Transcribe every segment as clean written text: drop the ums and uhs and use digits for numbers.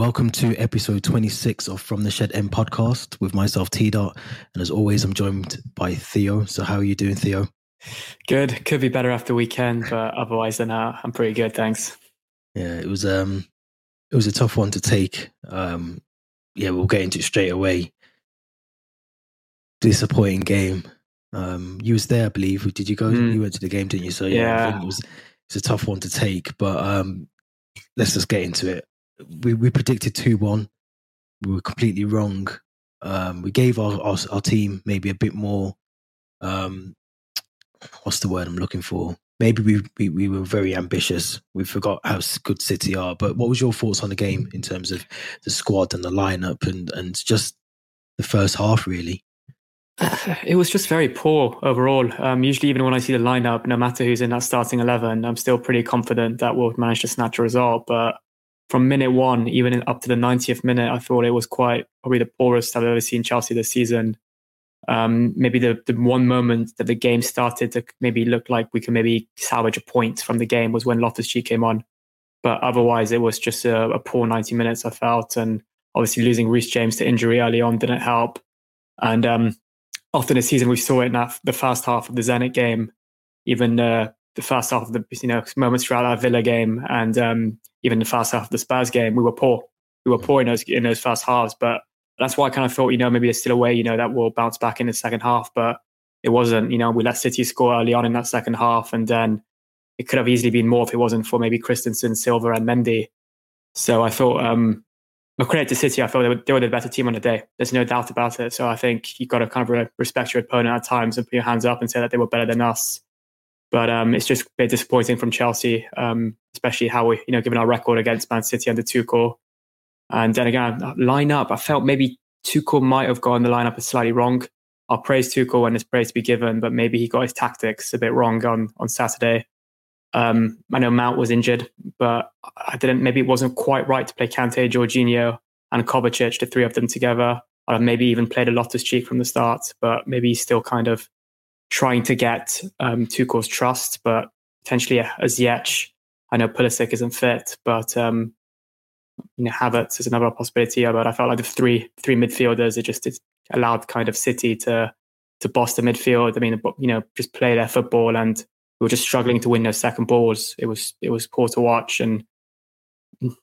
Welcome to episode 26 of From the Shed End podcast with myself, T-Dot. And as always, I'm joined by Theo. So how are you doing, Theo? Good. Could be better after weekend, but otherwise than that, I'm pretty good, thanks. Yeah, it was a tough one to take. We'll get into it straight away. Disappointing game. You was there, I believe. Did you go? You went to the game, didn't you? So yeah. I think it's a tough one to take, but let's just get into it. We predicted 2-1. We were completely wrong. We gave our team maybe a bit more. What's the word I'm looking for? Maybe we were very ambitious. We forgot how good City are. But what was your thoughts on the game in terms of the squad and the lineup and just the first half, really? It was just very poor overall. Usually, even when I see the lineup, no matter who's in that starting 11, I'm still pretty confident that we'll manage to snatch a result. But from minute one, even up to the 90th minute, I thought it was probably the poorest I've ever seen Chelsea this season. Maybe the one moment that the game started to maybe look like we could maybe salvage a point from the game was when Loftus-Cheek came on. But otherwise, it was just a poor 90 minutes, I felt. And obviously losing Reece James to injury early on didn't help. And often this season, we saw it in the first half of the Zenit game, even the first half of the moments throughout our Villa game, and even the first half of the Spurs game, we were poor. We were poor in those first halves, but that's why I kind of thought, maybe there's still a way, that will bounce back in the second half, but it wasn't. We let City score early on in that second half, and then it could have easily been more if it wasn't for maybe Christensen, Silva, and Mendy. So I thought, credit to City, I thought they were the better team on the day. There's no doubt about it. So I think you've got to kind of respect your opponent at times and put your hands up and say that they were better than us. But it's just a bit disappointing from Chelsea, especially how we, given our record against Man City under Tuchel. And then again, lineup, I felt maybe Tuchel might have gone the lineup slightly wrong. I'll praise Tuchel when there's praise to be given, but maybe he got his tactics a bit wrong on Saturday. I know Mount was injured, but maybe it wasn't quite right to play Kante, Jorginho, and Kovacic, the three of them together. I'd maybe even played a Loftus-Cheek from the start, but maybe he's still kind of trying to get Tuchel's trust, but potentially a Ziyech. I know Pulisic isn't fit, but Havertz is another possibility. But I felt like the three midfielders, it allowed kind of City to boss the midfield. Just play their football, and we were just struggling to win those second balls. It was poor to watch, and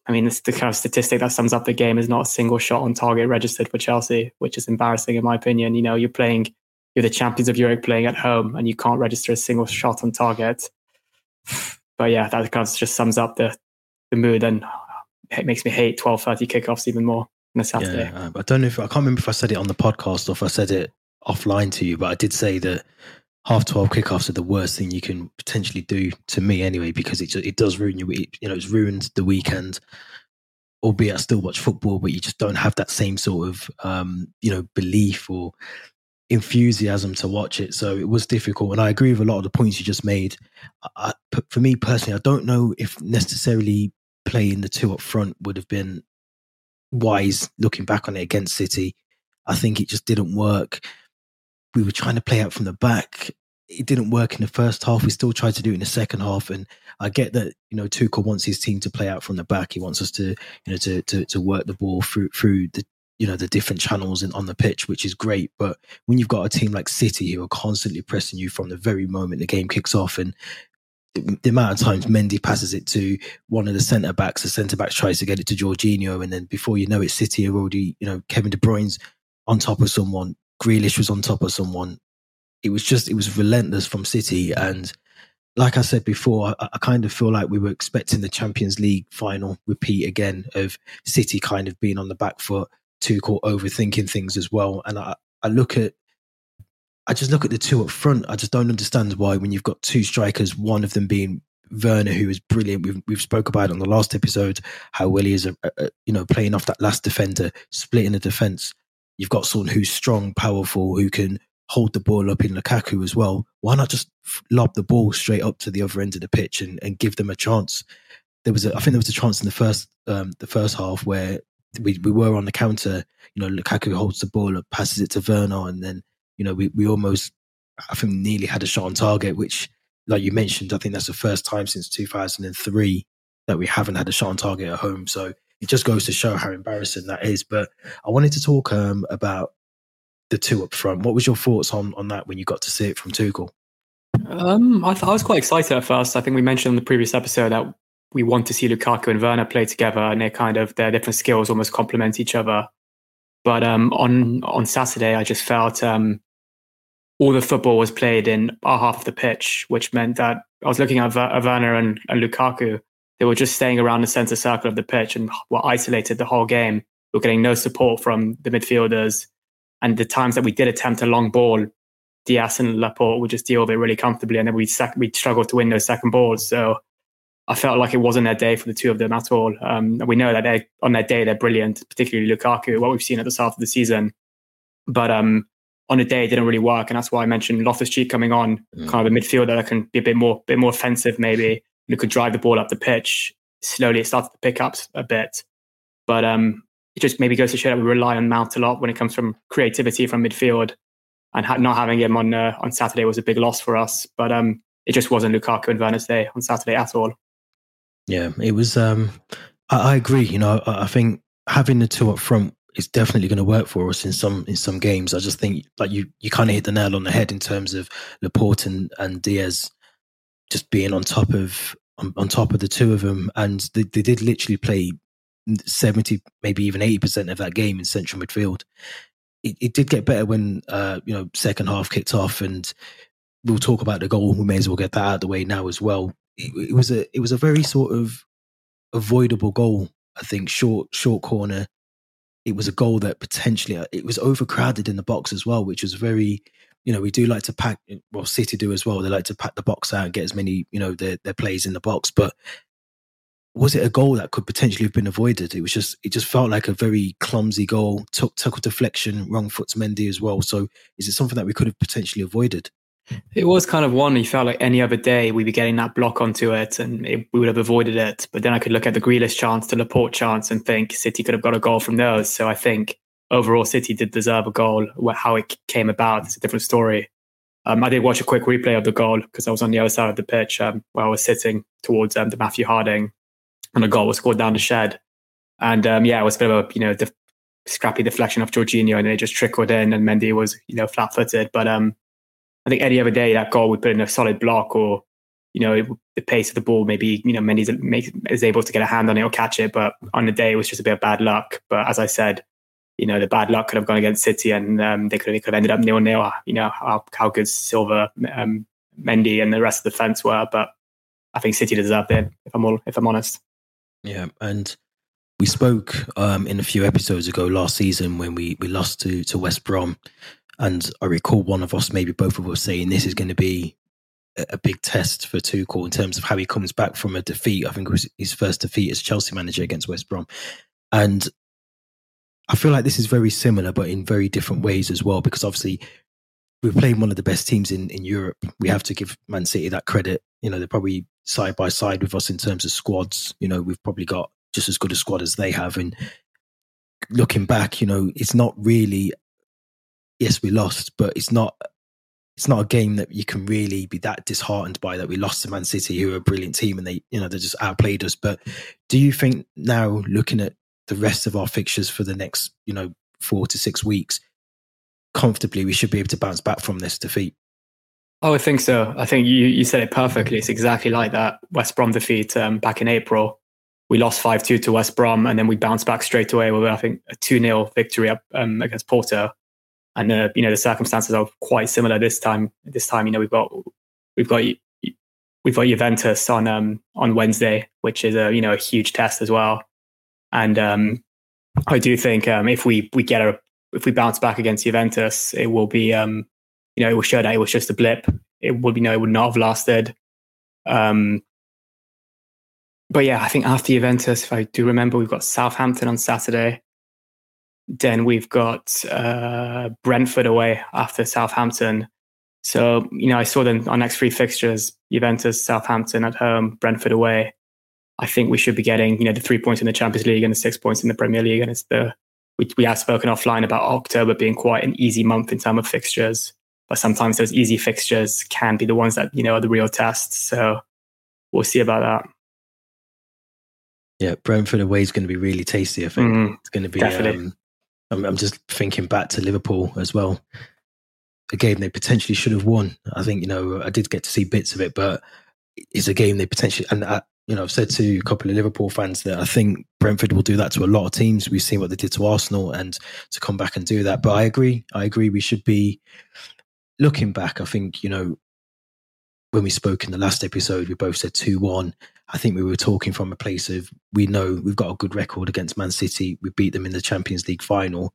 it's the kind of statistic that sums up the game is not a single shot on target registered for Chelsea, which is embarrassing in my opinion. You're the champions of Europe playing at home and you can't register a single shot on target. But yeah, that kind of just sums up the mood, and it makes me hate 12:30 kickoffs even more on a Saturday. Yeah, I don't know I can't remember if I said it on the podcast or if I said it offline to you, but I did say that 12:30 kickoffs are the worst thing you can potentially do to me anyway, because it does ruin your week. It's ruined the weekend. Albeit I still watch football, but you just don't have that same sort of belief or enthusiasm to watch it. So it was difficult, and I agree with a lot of the points you just made. For me personally, I don't know if necessarily playing the two up front would have been wise looking back on it against City. I think it just didn't work. We were trying to play out from the back. It didn't work in the first half. We still tried to do it in the second half, and I get that Tuchel wants his team to play out from the back. He wants us to to work the ball through the the different channels on the pitch, which is great. But when you've got a team like City who are constantly pressing you from the very moment the game kicks off, and the amount of times Mendy passes it to one of the centre-backs, the centre-back tries to get it to Jorginho, and then before you know it, City are already, Kevin De Bruyne's on top of someone, Grealish was on top of someone. It was relentless from City. And like I said before, I kind of feel like we were expecting the Champions League final repeat again of City kind of being on the back foot, Tuchel overthinking things as well. And I just look at the two up front. I just don't understand why, when you've got two strikers, one of them being Werner, who is brilliant. We've spoke about it on the last episode, how well he is playing off that last defender, splitting the defence. You've got someone who's strong, powerful, who can hold the ball up in Lukaku as well. Why not just lob the ball straight up to the other end of the pitch and give them a chance? I think there was a chance in the first half where we were on the counter, Lukaku holds the ball and passes it to Werner, and then we almost, I think, nearly had a shot on target, which, like you mentioned, I think that's the first time since 2003 that we haven't had a shot on target at home. So it just goes to show how embarrassing that is. But I wanted to talk about the two up front. What was your thoughts on that when you got to see it from Tuchel? I was quite excited at first. I think we mentioned on the previous episode that we want to see Lukaku and Werner play together, and they kind of, their different skills almost complement each other. But on Saturday, I just felt all the football was played in our half of the pitch, which meant that I was looking at Werner and Lukaku. They were just staying around the centre circle of the pitch and were isolated the whole game. We were getting no support from the midfielders. And the times that we did attempt a long ball, Diaz and Laporte would just deal with it really comfortably. And then we'd struggle to win those second balls. So I felt like it wasn't their day for the two of them at all. We know that on their day, they're brilliant, particularly Lukaku, what we've seen at the start of the season. But on a day, it didn't really work. And that's why I mentioned Loftus-Cheek coming on, kind of a midfielder that can be a bit more offensive maybe. You could drive the ball up the pitch. Slowly, it started to pick up a bit. But it just maybe goes to show that we rely on Mount a lot when it comes from creativity from midfield. And not having him on Saturday was a big loss for us. But it just wasn't Lukaku and Werner's day on Saturday at all. Yeah, it was... I agree. You know, I think having the two up front is definitely going to work for us in some games. I just think like you kind of hit the nail on the head in terms of Laporte and Diaz just being on top of the two of them. And they did literally play 70, maybe even 80% of that game in central midfield. It did get better when, second half kicked off, and we'll talk about the goal. We may as well get that out of the way now as well. It was a very sort of avoidable goal, I think, short corner. It was a goal that potentially, it was overcrowded in the box as well, which was very... You know, we do like to pack, well, City do as well. They like to pack the box out and get as many, you know, their plays in the box. But was it a goal that could potentially have been avoided? It just felt like a very clumsy goal, took a deflection, wrong foot to Mendy as well. So is it something that we could have potentially avoided? It was kind of one, you felt like any other day we'd be getting that block onto it and we would have avoided it. But then I could look at the Grealish chance, the Laporte chance, and think City could have got a goal from those. So I think overall, City did deserve a goal. How it came about, it's a different story. I did watch a quick replay of the goal because I was on the other side of the pitch where I was sitting towards the Matthew Harding, and the goal was scored down the shed. And it was a bit of a scrappy deflection off Jorginho, and it just trickled in, and Mendy was flat-footed. But I think any other day that goal would put in a solid block, or the pace of the ball, maybe Mendy is able to get a hand on it or catch it. But on the day, it was just a bit of bad luck. But as I said, the bad luck could have gone against City, and they could have ended up 0-0. You know how good Silva, Mendy, and the rest of the defence were, but I think City deserved it. If I'm honest. Yeah, and we spoke in a few episodes ago last season when we lost to West Brom, and I recall one of us, maybe both of us, saying this is going to be a big test for Tuchel in terms of how he comes back from a defeat. I think it was his first defeat as Chelsea manager against West Brom, and I feel like this is very similar, but in very different ways as well, because obviously we're playing one of the best teams in Europe. We have to give Man City that credit. They're probably side by side with us in terms of squads. We've probably got just as good a squad as they have. And looking back, it's not really, yes, we lost, but it's not a game that you can really be that disheartened by, that we lost to Man City, who are a brilliant team, and they just outplayed us. But do you think now, looking at the rest of our fixtures for the next, 4 to 6 weeks, comfortably we should be able to bounce back from this defeat? Oh, I think so. I think you said it perfectly. It's exactly like that West Brom defeat back in April. We lost 5-2 to West Brom, and then we bounced back straight away with, I think, a 2-0 victory up against Porto. And the circumstances are quite similar this time. This time, we've got Juventus on Wednesday, which is a huge test as well. And I do think if we bounce back against Juventus, it will be it will show that it was just a blip. It would not have lasted. But yeah, I think after Juventus, if I do remember, we've got Southampton on Saturday. Then we've got Brentford away after Southampton. So I saw then our next three fixtures: Juventus, Southampton at home, Brentford away. I think we should be getting, the 3 points in the Champions League and the 6 points in the Premier League. And we have spoken offline about October being quite an easy month in terms of fixtures, but sometimes those easy fixtures can be the ones that, are the real tests. So we'll see about that. Yeah, Brentford away is going to be really tasty, I think. It's going to be... Definitely. I'm just thinking back to Liverpool as well. A game they potentially should have won. I think, you know, I did get to see bits of it, but it's a game they potentially... And, you know, I've said to a couple of Liverpool fans that I think Brentford will do that to a lot of teams. We've seen what they did to Arsenal, and to come back and do that. But I agree. We should be looking back. I think, you know, when we spoke in the last episode, we both said 2-1. I think we were talking from a place of, we know we've got a good record against Man City. We beat them in the Champions League final.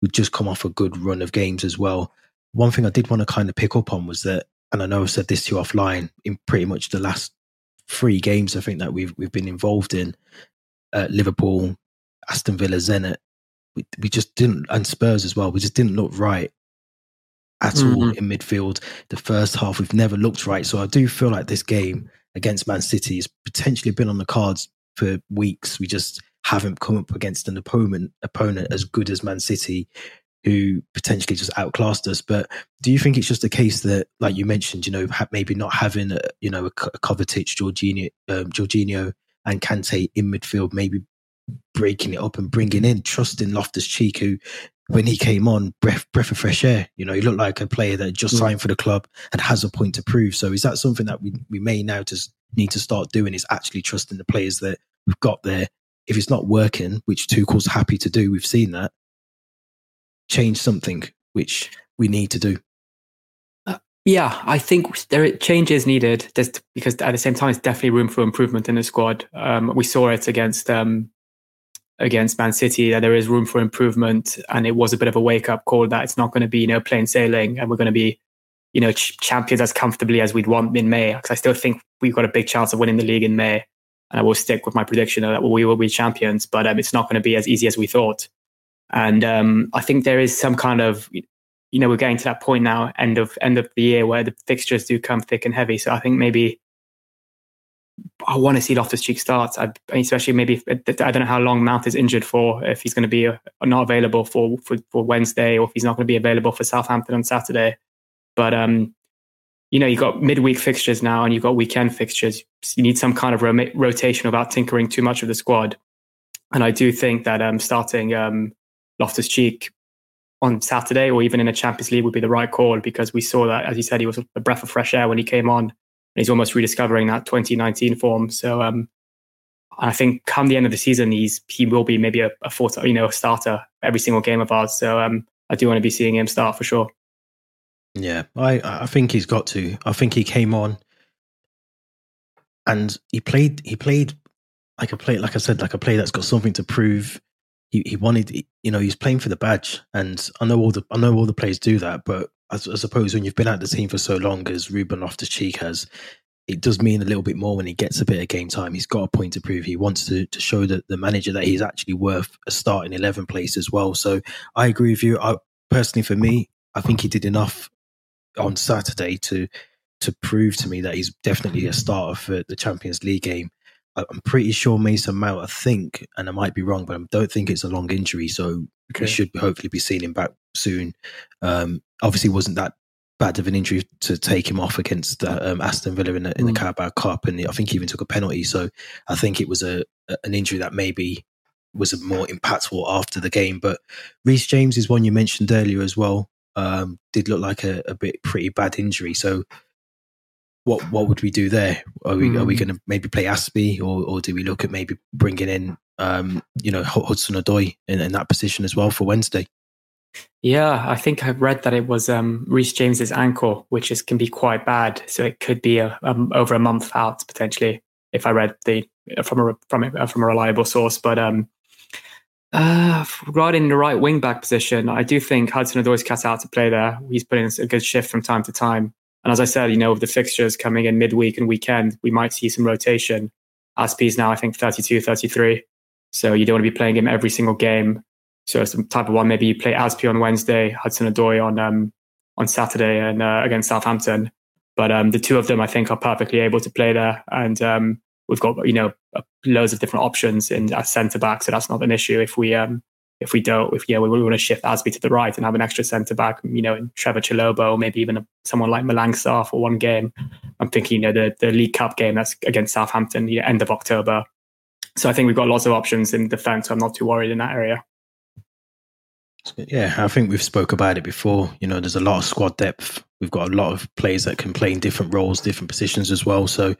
We'd just come off a good run of games as well. One thing I did want to kind of pick up on was that, and I know I've said this to you offline, in pretty much the last 3 games I think that we've been involved in, Liverpool, Aston Villa, Zenit, we just didn't, and Spurs as well, we just didn't look right at all in midfield. The first half, we've never looked right. So I do feel like this game against Man City has potentially been on the cards for weeks. We just haven't come up against an opponent as good as Man City, who potentially just outclassed us. But do you think it's just a case that, like you mentioned, you know, maybe not having a Kovacic, Jorginho and Kante in midfield, maybe breaking it up and bringing in, trusting Loftus-Cheek, who, when he came on, breath of fresh air. You know, he looked like a player that just signed for the club and has a point to prove. So is that something that we may now just need to start doing, is actually trusting the players that we've got there? If it's not working, which Tuchel's happy to do, we've seen that, change something, which we need to do. Yeah, I think there change is needed, just because at the same time, it's definitely room for improvement in the squad. We saw it against Man City, that there is room for improvement, and it was a bit of a wake-up call that it's not going to be, you know, plain sailing, and we're going to be, you know, champions as comfortably as we'd want in May, because I still think we've got a big chance of winning the league in May, and I will stick with my prediction that we will be champions, but it's not going to be as easy as we thought. And I think there is some kind of, you know, we're getting to that point now, end of the year, where the fixtures do come thick and heavy. So I think maybe I want to see Loftus-Cheek starts, especially maybe, I don't know how long Mount is injured for, if he's going to be not available for Wednesday, or if he's not going to be available for Southampton on Saturday. But, you know, you've got midweek fixtures now, and you've got weekend fixtures. So you need some kind of rotation without tinkering too much of the squad. And I do think that starting Loftus-Cheek on Saturday, or even in a Champions League, would be the right call, because we saw that, as you said, he was a breath of fresh air when he came on. He's almost rediscovering that 2019 form. So I think come the end of the season, he will be maybe a starter every single game of ours. So I do want to be seeing him start for sure. Yeah, I think he's got to. I think he came on and he played like a play, like I said, like a play that's got something to prove. He wanted, you know, he's playing for the badge, and I know all the players do that, but I suppose when you've been at the team for so long as Ruben Loftus-Cheek has, it does mean a little bit more when he gets a bit of game time. He's got a point to prove. He wants to show the manager that he's actually worth a start in 11th place as well. So I agree with you. Personally, for me, I think he did enough on Saturday to prove to me that he's definitely a starter for the Champions League game. I'm pretty sure Mason Mount, I think, and I might be wrong, but I don't think it's a long injury. So we should hopefully be seeing him back soon. Obviously, it wasn't that bad of an injury to take him off against Aston Villa in the Carabao Cup. And I think he even took a penalty. So I think it was an injury that maybe was more impactful after the game. But Reece James is one you mentioned earlier as well. Did look like a pretty bad injury. So what would we do there? Are we going to maybe play Aspie, or do we look at maybe bringing in Hudson-Odoi in that position as well for Wednesday? Yeah, I think I read that it was Reece James's ankle, which can be quite bad. So it could be over a month out potentially, if I read from a reliable source. But regarding the right wing back position, I do think Hudson-Odoi's cut out to play there. He's putting a good shift from time to time. And as I said, you know, with the fixtures coming in midweek and weekend, we might see some rotation. Aspie's now, I think, 32, 33. So you don't want to be playing him every single game. So some type of one, maybe you play Aspie on Wednesday, Hudson-Odoi on Saturday, and against Southampton. But the two of them, I think, are perfectly able to play there. And we've got, you know, loads of different options in our centre-back. So that's not an issue if we want to shift Aspie to the right and have an extra centre-back, you know, Trevor Chalobah, or maybe even someone like Malang Sarr for one game. I'm thinking, you know, the League Cup game that's against Southampton, you know, end of October. So I think we've got lots of options in defence. So I'm not too worried in that area. Yeah, I think we've spoke about it before. You know, there's a lot of squad depth. We've got a lot of players that can play in different roles, different positions as well. So,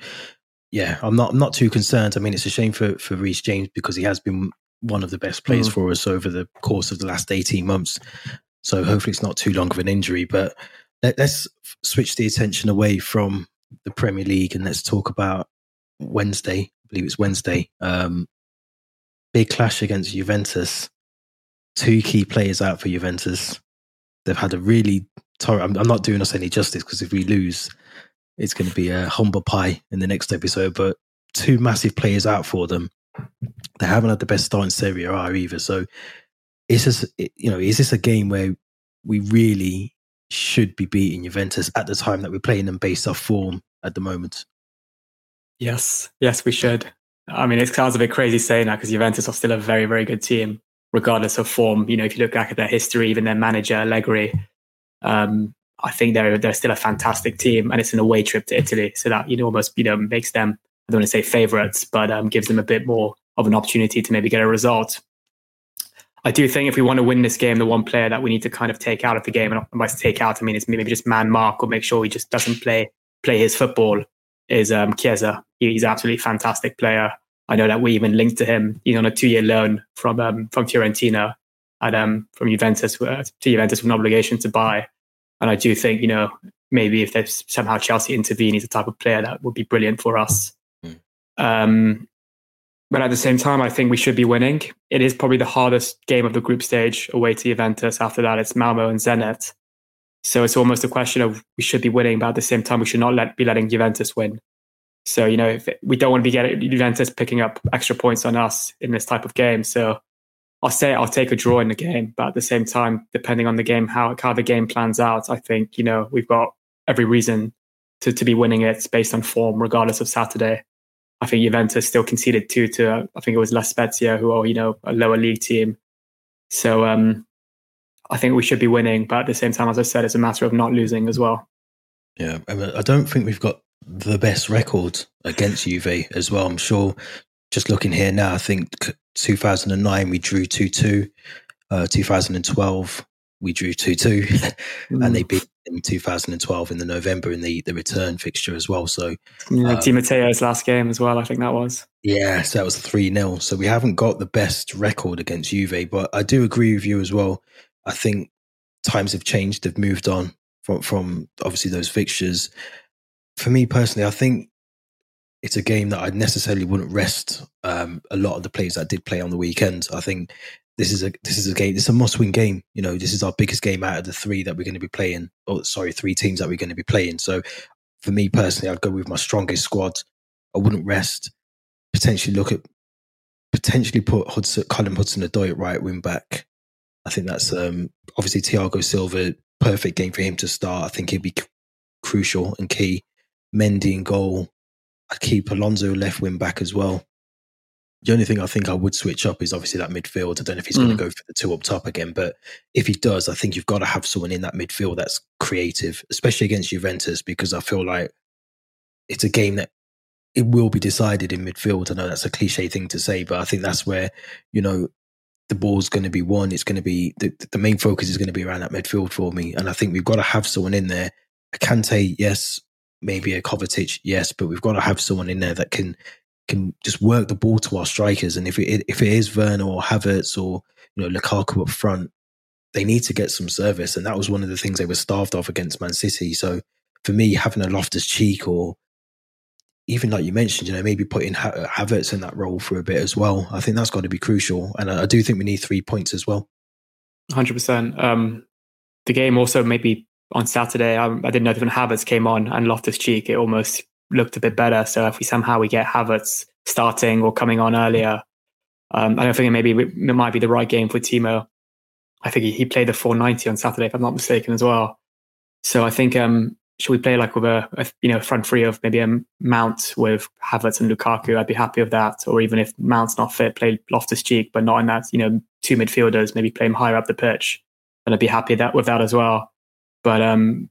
yeah, I'm not too concerned. I mean, it's a shame for Reece James because he has been one of the best players for us over the course of the last 18 months. So hopefully it's not too long of an injury. But let's switch the attention away from the Premier League and let's talk about Wednesday. I believe it's Wednesday. Big clash against Juventus. Two key players out for Juventus. They've had a really torrid... I'm not doing us any justice because if we lose, it's going to be a humble pie in the next episode. But two massive players out for them. They haven't had the best start in Serie A either. So it's just, you know, is this a game where we really should be beating Juventus at the time that we're playing them based off form at the moment? Yes, we should. I mean, it sounds a bit crazy saying that because Juventus are still a very, very good team, regardless of form. You know, if you look back at their history, even their manager, Allegri, I think they're still a fantastic team, and it's an away trip to Italy. So that, you know, almost, you know, makes them, I don't want to say favourites, but gives them a bit more of an opportunity to maybe get a result. I do think if we want to win this game, the one player that we need to kind of take out of the game, and by take out, I mean, it's maybe just man mark or make sure he just doesn't play his football, is Chiesa. He's an absolutely fantastic player. I know that we even linked to him. He's on a 2-year loan from Fiorentina and from Juventus to Juventus with an obligation to buy. And I do think, you know, maybe if there's somehow Chelsea intervene, he's the type of player that would be brilliant for us. But at the same time, I think we should be winning. It is probably the hardest game of the group stage away to Juventus. After that, it's Malmo and Zenit. So it's almost a question of we should be winning, but at the same time, we should not be letting Juventus win. So, you know, if we don't want to be getting Juventus picking up extra points on us in this type of game. So I'll take a draw in the game. But at the same time, depending on the game, how the game plans out, I think, you know, we've got every reason to be winning it based on form, regardless of Saturday. I think Juventus still conceded 2 to, I think it was La Spezia, who are, you know, a lower league team. So I think we should be winning. But at the same time, as I said, it's a matter of not losing as well. Yeah, I mean, I don't think we've got the best record against Juve as well. I'm sure, just looking here now, I think 2009, we drew 2-2. 2012, we drew 2-2. And they beat in 2012 in the November in the return fixture as well. So yeah, Di Matteo's last game as well, I think that was. Yeah, so that was 3-0. So we haven't got the best record against Juve, but I do agree with you as well. I think times have changed. They've moved on from obviously those fixtures. For me personally, I think it's a game that I necessarily wouldn't rest a lot of the players that did play on the weekend. I think this is a game. This is a must-win game. You know, this is our biggest game out of the three that we're going to be playing. Three teams that we're going to be playing. So, for me personally, I'd go with my strongest squad. I wouldn't rest. Potentially put Callum Hudson-Odoi at right wing back. I think that's obviously Thiago Silva. Perfect game for him to start. I think he'd be crucial and key. Mendy in goal. I'd keep Alonso left wing back as well. The only thing I think I would switch up is obviously that midfield. I don't know if he's going to go for the two up top again, but if he does, I think you've got to have someone in that midfield that's creative, especially against Juventus, because I feel like it's a game that it will be decided in midfield. I know that's a cliche thing to say, but I think that's where, you know, the ball's going to be won. It's going to be the main focus is going to be around that midfield for me. And I think we've got to have someone in there. A Kante, yes, maybe a Kovacic, yes, but we've got to have someone in there that can just work the ball to our strikers. And if it is Werner or Havertz or, you know, Lukaku up front, they need to get some service. And that was one of the things they were starved of against Man City. So for me, having a Loftus-Cheek or even like you mentioned, you know, maybe putting Havertz in that role for a bit as well. I think that's got to be crucial. And I do think we need 3 points as well. 100%. The game also maybe on Saturday, I didn't know if Havertz came on and Loftus-Cheek, it almost looked a bit better. So if we get Havertz starting or coming on earlier, I don't think it might be the right game for Timo. I think he played the 490 on Saturday, if I'm not mistaken, as well. So I think, should we play like with a front three of maybe a Mount with Havertz and Lukaku? I'd be happy with that. Or even if Mount's not fit, play Loftus-Cheek, but not in that, you know, two midfielders, maybe play him higher up the pitch. And I'd be happy with that as well. But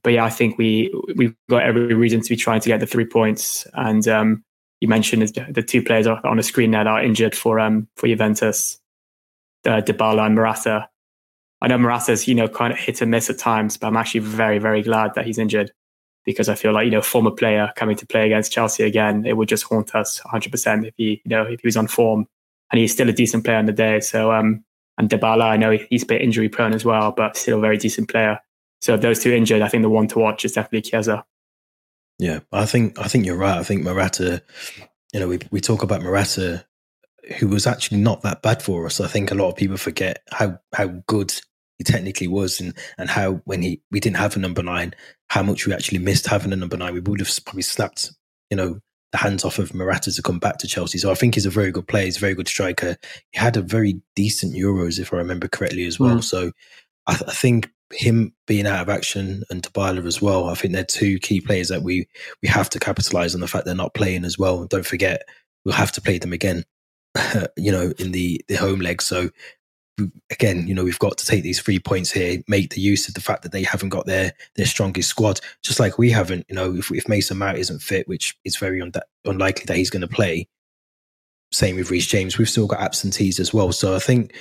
yeah, I think we've got every reason to be trying to get the 3 points. And you mentioned is the two players on the screen there that are injured for Juventus, Dybala and Morata. I know Morata's, you know, kind of hit and miss at times, but I'm actually very, very glad that he's injured, because I feel like, you know, former player coming to play against Chelsea again, it would just haunt us 100% if he, you know, if he was on form, and he's still a decent player on the day. So, and Dybala, I know he's a bit injury prone as well, but still a very decent player. So if those two injured, I think the one to watch is definitely Chiesa. Yeah, I think you're right. I think Morata, you know, we talk about Morata, who was actually not that bad for us. I think a lot of people forget how good he technically was, and how when we didn't have a number nine, how much we actually missed having a number nine. We would have probably snapped, you know, the hands off of Morata to come back to Chelsea. So I think he's a very good player. He's a very good striker. He had a very decent Euros, if I remember correctly, as well. Mm. So I think him being out of action, and Dybala as well, I think they're two key players that we have to capitalise on the fact they're not playing as well. And don't forget, we'll have to play them again, you know, in the home leg. So again, you know, we've got to take these 3 points here, make the use of the fact that they haven't got their strongest squad, just like we haven't. You know, if Mason Mount isn't fit, which is very unlikely that he's going to play, same with Reece James, we've still got absentees as well. So I think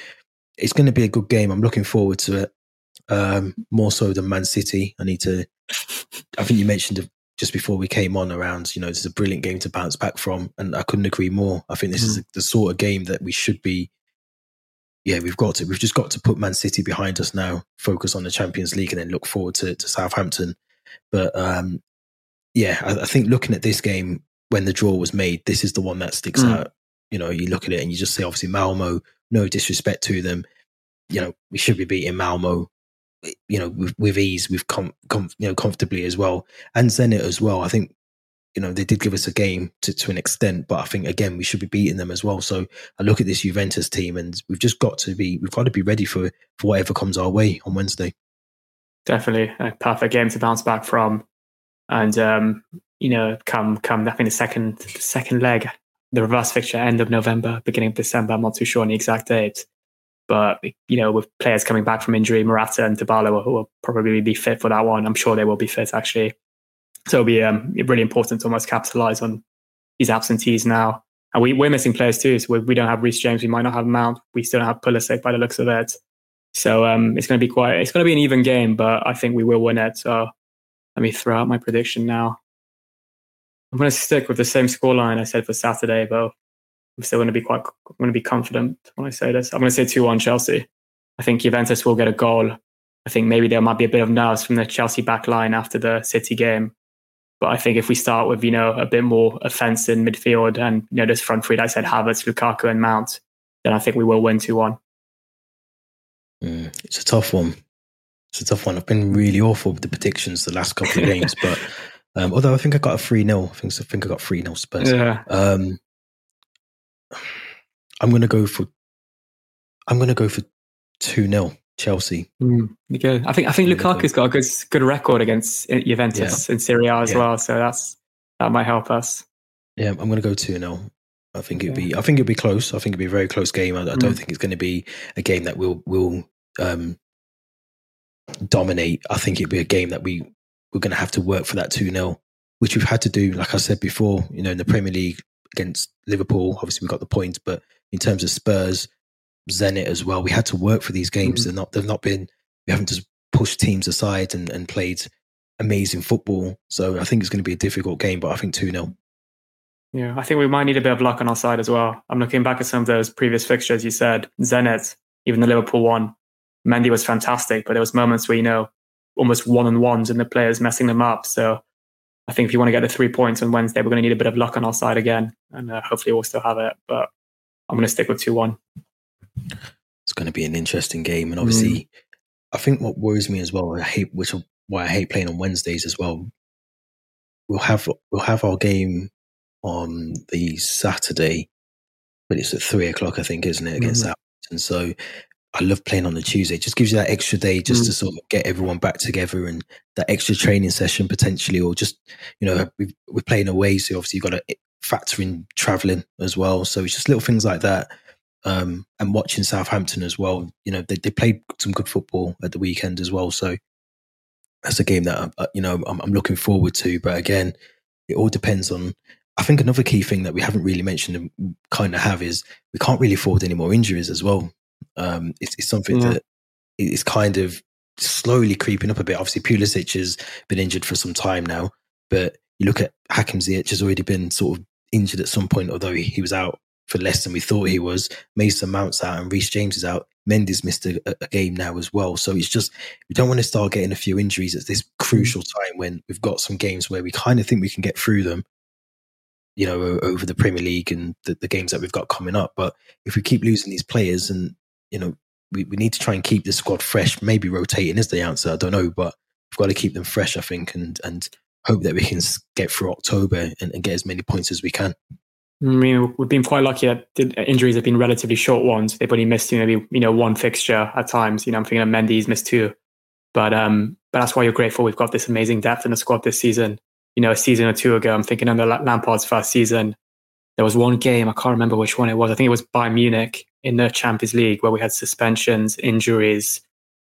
it's going to be a good game. I'm looking forward to it. More so than Man City. I think you mentioned just before we came on around, you know, it's a brilliant game to bounce back from, and I couldn't agree more. I think this is the sort of game that we should be. Yeah, we've just got to put Man City behind us now, focus on the Champions League, and then look forward to Southampton. But I think looking at this game, when the draw was made, this is the one that sticks out. You know, you look at it and you just say, obviously Malmo, no disrespect to them, you know, we should be beating Malmo, you know, with ease, with comfortably as well, and Zenit as well. I think, you know, they did give us a game to an extent, but I think again we should be beating them as well. So I look at this Juventus team, and we've got to be ready for whatever comes our way on Wednesday. Definitely a perfect game to bounce back from, and you know, come I think the second leg, the reverse fixture, end of November, beginning of December. I'm not too sure on the exact date, but you know, with players coming back from injury, Morata and Dybala will probably be fit for that one. I'm sure they will be fit actually. So it'll be really important to almost capitalise on these absentees now. And we're missing players too. So we don't have Reece James. We might not have Mount. We still don't have Pulisic by the looks of it. So it's going to be an even game, but I think we will win it. So let me throw out my prediction now. I'm going to stick with the same scoreline I said for Saturday, but I'm still going to be confident when I say this. I'm going to say 2-1 Chelsea. I think Juventus will get a goal. I think maybe there might be a bit of nerves from the Chelsea back line after the City game. But I think if we start with, you know, a bit more offence in midfield and, you know, this front three, like I said, Havertz, Lukaku and Mount, then I think we will win 2-1. It's a tough one. I've been really awful with the predictions the last couple of games, but although I think I got a 3-0. I think I got 3-0 Spurs. Yeah. I'm going to go for 2-0 Chelsea. Okay. I think Lukaku's got a good record against Juventus in Serie A as well, so that might help us. Yeah, I'm going to go 2-0. I think it'll be close. I think it'll be a very close game. I don't think it's going to be a game that will dominate. I think it'll be a game that we're going to have to work for that 2-0, which we've had to do. Like I said before, you know, in the Premier League against Liverpool, obviously we got the points, but in terms of Spurs, Zenit as well, we had to work for these games. We haven't just pushed teams aside and played amazing football. So I think it's going to be a difficult game, but I think 2-0. Yeah, I think we might need a bit of luck on our side as well. I'm looking back at some of those previous fixtures you said, Zenit, even the Liverpool one. Mendy was fantastic, but there was moments where, you know, almost one-on-ones and the players messing them up. So I think if you want to get the 3 points on Wednesday, we're going to need a bit of luck on our side again, and hopefully we'll still have it, but I'm going to stick with 2-1. It's going to be an interesting game, and obviously I think what worries me as well, why I hate playing on Wednesdays as well, we'll have our game on the Saturday, but it's at 3:00, I think, isn't it, against Southampton? So I love playing on the Tuesday. It just gives you that extra day to sort of get everyone back together, and that extra training session potentially, or just, you know, we're playing away, so obviously you've got to factor in travelling as well. So it's just little things like that. And watching Southampton as well, you know, they played some good football at the weekend as well. So that's a game that I'm looking forward to. But again, it all depends on. I think another key thing that we haven't really mentioned and kind of have is we can't really afford any more injuries as well. It's something that is kind of slowly creeping up a bit. Obviously, Pulisic has been injured for some time now, but you look at Hakim Ziyech has already been sort of injured at some point, although he was out for less than we thought he was. Mason Mount's out and Reece James is out. Mendy's missed a game now as well. So it's just, we don't want to start getting a few injuries at this crucial time when we've got some games where we kind of think we can get through them, you know, over the Premier League and the games that we've got coming up. But if we keep losing these players and, you know, we need to try and keep the squad fresh. Maybe rotating is the answer. I don't know, but we've got to keep them fresh, I think, and hope that we can get through October and get as many points as we can. I mean, we've been quite lucky that the injuries have been relatively short ones. They've only missed maybe one fixture at times. You know, I'm thinking of Mendy's missed two, but that's why you're grateful we've got this amazing depth in the squad this season. You know, a season or two ago, I'm thinking under Lampard's first season, there was one game, I can't remember which one it was. I think it was Bayern Munich in the Champions League where we had suspensions, injuries,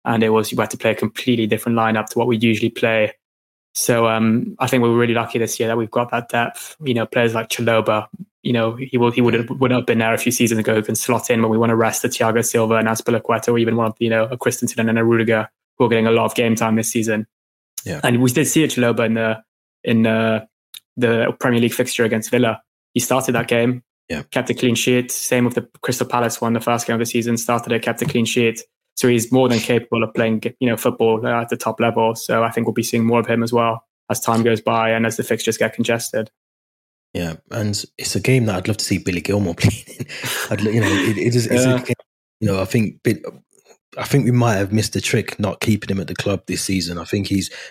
and we had to play a completely different lineup to what we usually play. So I think we were really lucky this year that we've got that depth. You know, players like Chalobah, you know, he would have been there a few seasons ago, who can slot in when we want to rest a Thiago Silva and Azpilicueta, or even one of, you know, a Christensen and a Rudiger, who are getting a lot of game time this season. Yeah. And we did see a Chalobah in the Premier League fixture against Villa. He started that game, kept a clean sheet. Same with the Crystal Palace one, the first game of the season, started it, kept a clean sheet. So he's more than capable of playing, you know, football at the top level. So I think we'll be seeing more of him as well as time goes by and as the fixtures get congested. Yeah, and it's a game that I'd love to see Billy Gilmour playing. It's a game, you know, I think we might have missed the trick not keeping him at the club this season. I think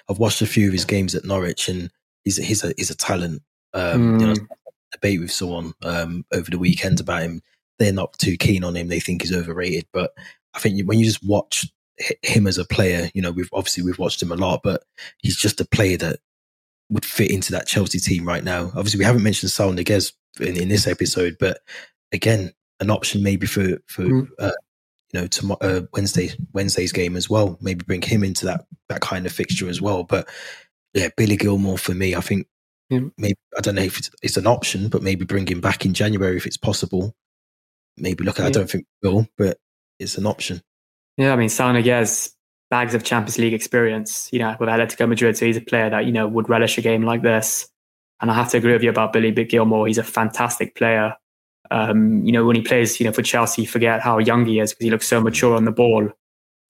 I've watched a few of his games at Norwich, and he's a talent. You know, debate with someone over the weekend about him. They're not too keen on him. They think he's overrated, but I think when you just watch him as a player, you know, we've watched him a lot, but he's just a player that would fit into that Chelsea team right now. Obviously, we haven't mentioned Saul Niguez in this episode, but again, an option maybe for Wednesday's game as well. Maybe bring him into that kind of fixture as well. But yeah, Billy Gilmour for me, I think maybe, I don't know if it's an option, but maybe bring him back in January if it's possible. Maybe look at I don't think we will, but it's an option. Yeah, I mean, Saul Niguez, bags of Champions League experience, you know, with Atletico Madrid. So he's a player that, you know, would relish a game like this. And I have to agree with you about Billy Gilmour. He's a fantastic player. You know, when he plays, you know, for Chelsea, you forget how young he is because he looks so mature on the ball.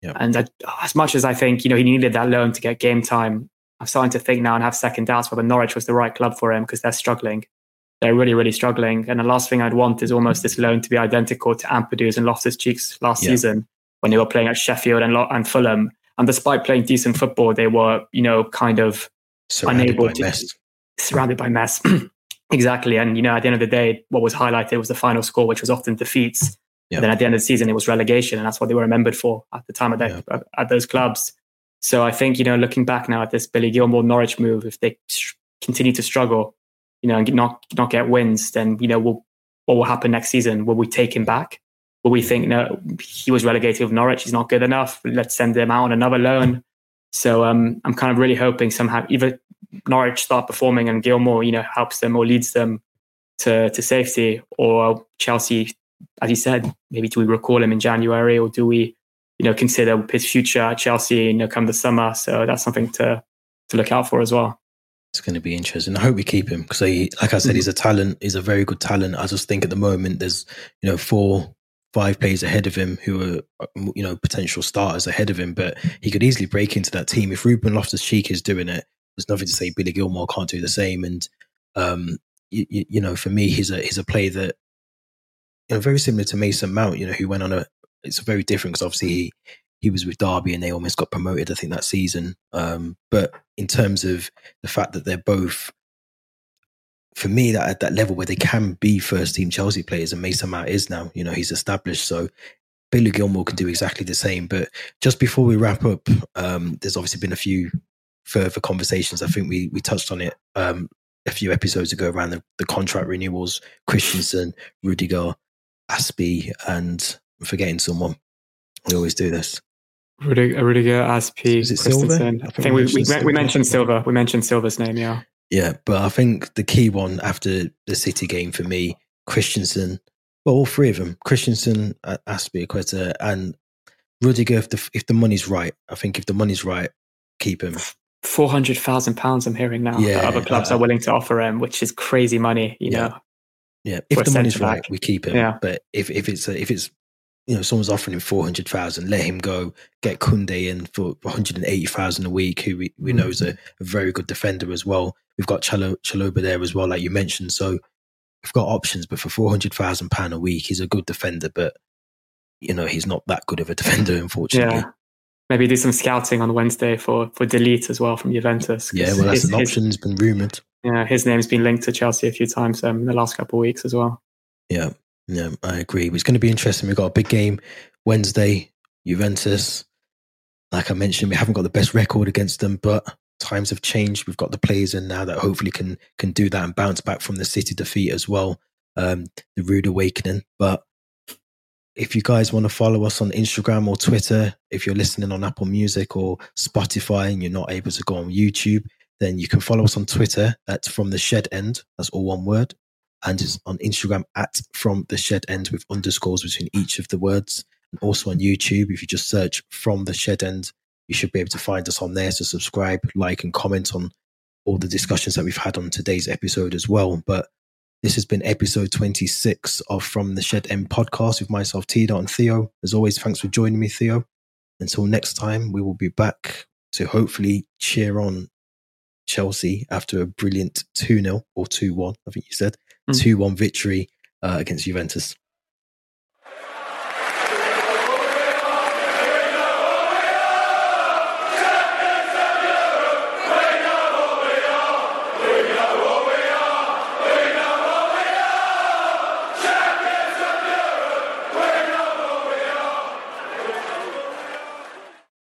Yeah. And as much as I think, you know, he needed that loan to get game time, I'm starting to think now and have second doubts whether Norwich was the right club for him because they're struggling. They're really, really struggling. And the last thing I'd want is almost this loan to be identical to Ampadu's and Loftus-Cheek's last season when they were playing at Sheffield and Fulham. And despite playing decent football, they were, you know, kind of surrounded by mess. Exactly. And, you know, at the end of the day, what was highlighted was the final score, which was often defeats. Yeah. And then at the end of the season, it was relegation. And that's what they were remembered for at the time at those clubs. So I think, you know, looking back now at this Billy Gilmour Norwich move, if they continue to struggle, you know, and not get wins, then, you know, what will happen next season? Will we take him back? Will we think, no, he was relegated with Norwich, he's not good enough, let's send him out on another loan? So I'm kind of really hoping somehow either Norwich start performing and Gilmour, you know, helps them or leads them to safety, or Chelsea, as you said, maybe do we recall him in January, or do we, you know, consider his future at Chelsea, you know, come the summer? So that's something to look out for as well. It's going to be interesting. I hope we keep him because, like I said, he's a talent. He's a very good talent. I just think at the moment there's, you know, 4-5 players ahead of him who are, you know, potential starters ahead of him, but he could easily break into that team. If Ruben Loftus-Cheek is doing it, there's nothing to say Billy Gilmour can't do the same. And, you know, for me, he's a player that, you know, very similar to Mason Mount, you know, who went on it's very different because obviously he was with Derby and they almost got promoted, I think, that season. But in terms of the fact that they're both, for me, that at that level where they can be first team Chelsea players, and Mason Mount is now, you know, he's established. So Billy Gilmour can do exactly the same. But just before we wrap up, there's obviously been a few further conversations. I think we touched on it a few episodes ago around the contract renewals, Christensen, Rudiger, Aspie, and I'm forgetting someone. We always do this. Rudiger, Aspie, Christensen. Silva? I think we mentioned Silva. We mentioned Silva's name, yeah. Yeah, but I think the key one after the City game for me, Christensen, well, all three of them, Christensen, Aspie, and Rudiger, if the money's right, I think if the money's right, keep him. £400,000 I'm hearing now that other clubs are willing to offer him, which is crazy money, you know. Yeah, if the money's right, we keep him. Yeah. But if it's you know, someone's offering him 400,000, let him go. Get Kante in for 180,000 a week, who we know is a very good defender as well. We've got Chalobah there as well, like you mentioned. So we've got options, but for £400,000 a week, he's a good defender, but you know, he's not that good of a defender, unfortunately. Yeah. Maybe do some scouting on Wednesday for Delete as well from Juventus. Yeah, well, that's an option. It's been rumoured. Yeah, his name's been linked to Chelsea a few times in the last couple of weeks as well. Yeah, I agree. It's going to be interesting. We've got a big game Wednesday, Juventus. Like I mentioned, we haven't got the best record against them, but times have changed. We've got the players in now that hopefully can do that and bounce back from the City defeat as well. The rude awakening. But if you guys want to follow us on Instagram or Twitter, if you're listening on Apple Music or Spotify and you're not able to go on YouTube, then you can follow us on Twitter at From the Shed End. That's all one word. And it's on Instagram at From the Shed End with underscores between each of the words. And also on YouTube, if you just search From the Shed End, you should be able to find us on there. So subscribe, like, and comment on all the discussions that we've had on today's episode as well. But this has been episode 26 of From the Shed End podcast with myself, Tida, and Theo. As always, thanks for joining me, Theo. Until next time, we will be back to hopefully cheer on Chelsea after a brilliant 2-0 or 2-1, I think you said, 2-1 victory against Juventus.